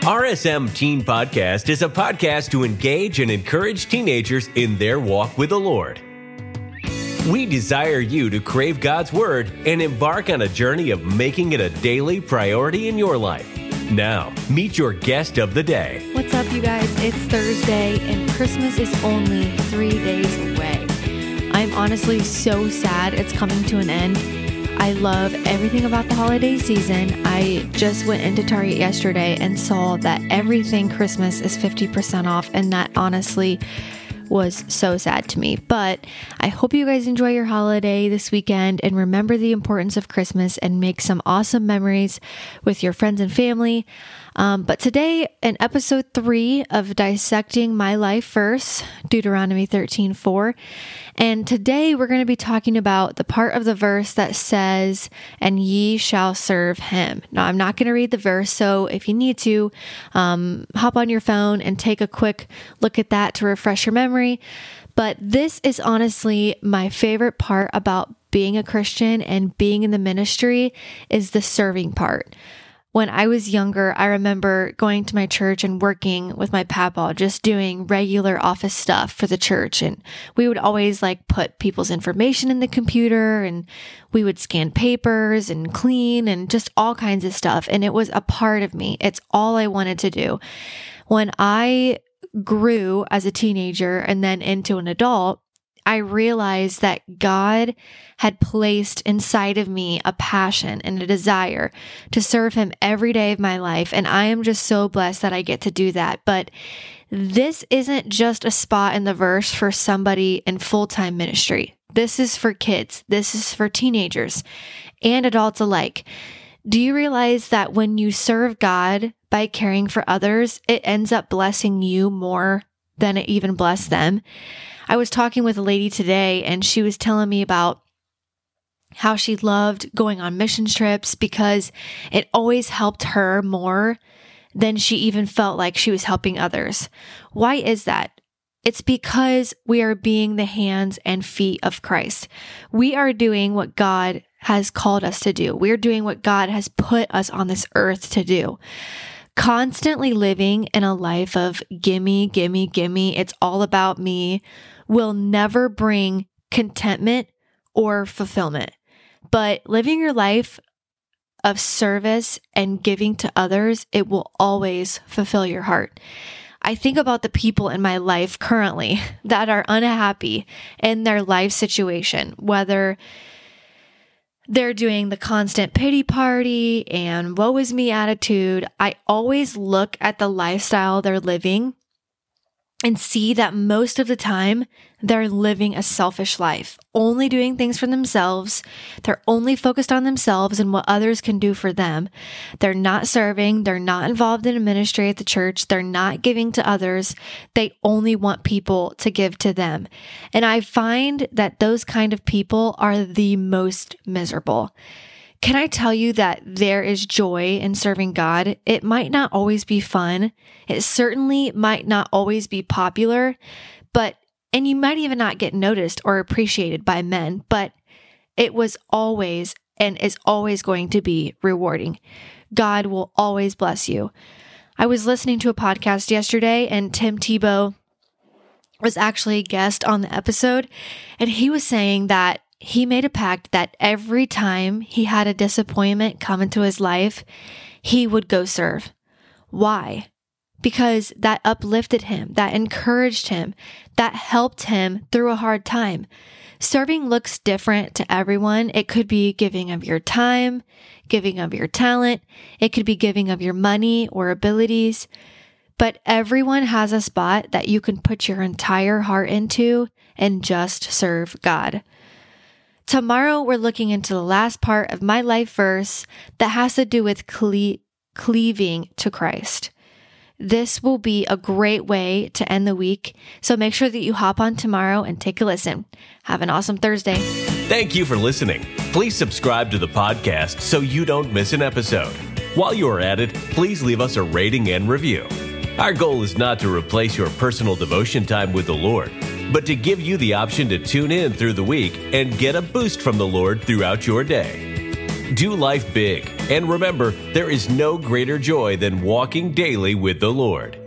RSM Teen Podcast is a podcast to engage and encourage teenagers in their walk with the Lord. We desire you to crave God's Word and embark on a journey of making it a daily priority in your life. Now, meet your guest of the day. What's up, you guys? It's Thursday, and Christmas is only 3 days away. I'm honestly so sad it's coming to an end. I love everything about the holiday season. I just went into Target yesterday and saw that everything Christmas is 50% off, and that honestly was so sad to me. But I hope you guys enjoy your holiday this weekend and remember the importance of Christmas and make some awesome memories with your friends and family. But today, in episode 3 of Dissecting My Life Verse, Deuteronomy 13:4, and today we're going to be talking about the part of the verse that says, "And ye shall serve him." Now, I'm not going to read the verse, so if you need to, hop on your phone and take a quick look at that to refresh your memory. But this is honestly my favorite part about being a Christian and being in the ministry is the serving part. When I was younger, I remember going to my church and working with my papaw, just doing regular office stuff for the church. And we would always put people's information in the computer, and we would scan papers and clean and just all kinds of stuff. And it was a part of me. It's all I wanted to do. When I grew as a teenager and then into an adult, I realized that God had placed inside of me a passion and a desire to serve Him every day of my life. And I am just so blessed that I get to do that. But this isn't just a spot in the verse for somebody in full-time ministry. This is for kids. This is for teenagers and adults alike. Do you realize that when you serve God by caring for others, it ends up blessing you more than it even blessed them? I was talking with a lady today, and she was telling me about how she loved going on mission trips because it always helped her more than she even felt like she was helping others. Why is that? It's because we are being the hands and feet of Christ. We are doing what God has called us to do. We're doing what God has put us on this earth to do. Constantly living in a life of gimme, gimme, gimme, it's all about me, will never bring contentment or fulfillment. But living your life of service and giving to others, it will always fulfill your heart. I think about the people in my life currently that are unhappy in their life situation, whether they're doing the constant pity party and woe is me attitude. I always look at the lifestyle they're living and see that most of the time they're living a selfish life, only doing things for themselves. They're only focused on themselves and what others can do for them. They're not serving. They're not involved in ministry at the church. They're not giving to others. They only want people to give to them. And I find that those kind of people are the most miserable. Can I tell you that there is joy in serving God? It might not always be fun. It certainly might not always be popular, and you might even not get noticed or appreciated by men, but it was always and is always going to be rewarding. God will always bless you. I was listening to a podcast yesterday, and Tim Tebow was actually a guest on the episode, and he was saying that he made a pact that every time he had a disappointment come into his life, he would go serve. Why? Because that uplifted him, that encouraged him, that helped him through a hard time. Serving looks different to everyone. It could be giving of your time, giving of your talent. It could be giving of your money or abilities. But everyone has a spot that you can put your entire heart into and just serve God. Tomorrow, we're looking into the last part of my life verse that has to do with cleaving to Christ. This will be a great way to end the week, so make sure that you hop on tomorrow and take a listen. Have an awesome Thursday. Thank you for listening. Please subscribe to the podcast so you don't miss an episode. While you are at it, please leave us a rating and review. Our goal is not to replace your personal devotion time with the Lord, but to give you the option to tune in through the week and get a boost from the Lord throughout your day. Do life big. And remember, there is no greater joy than walking daily with the Lord.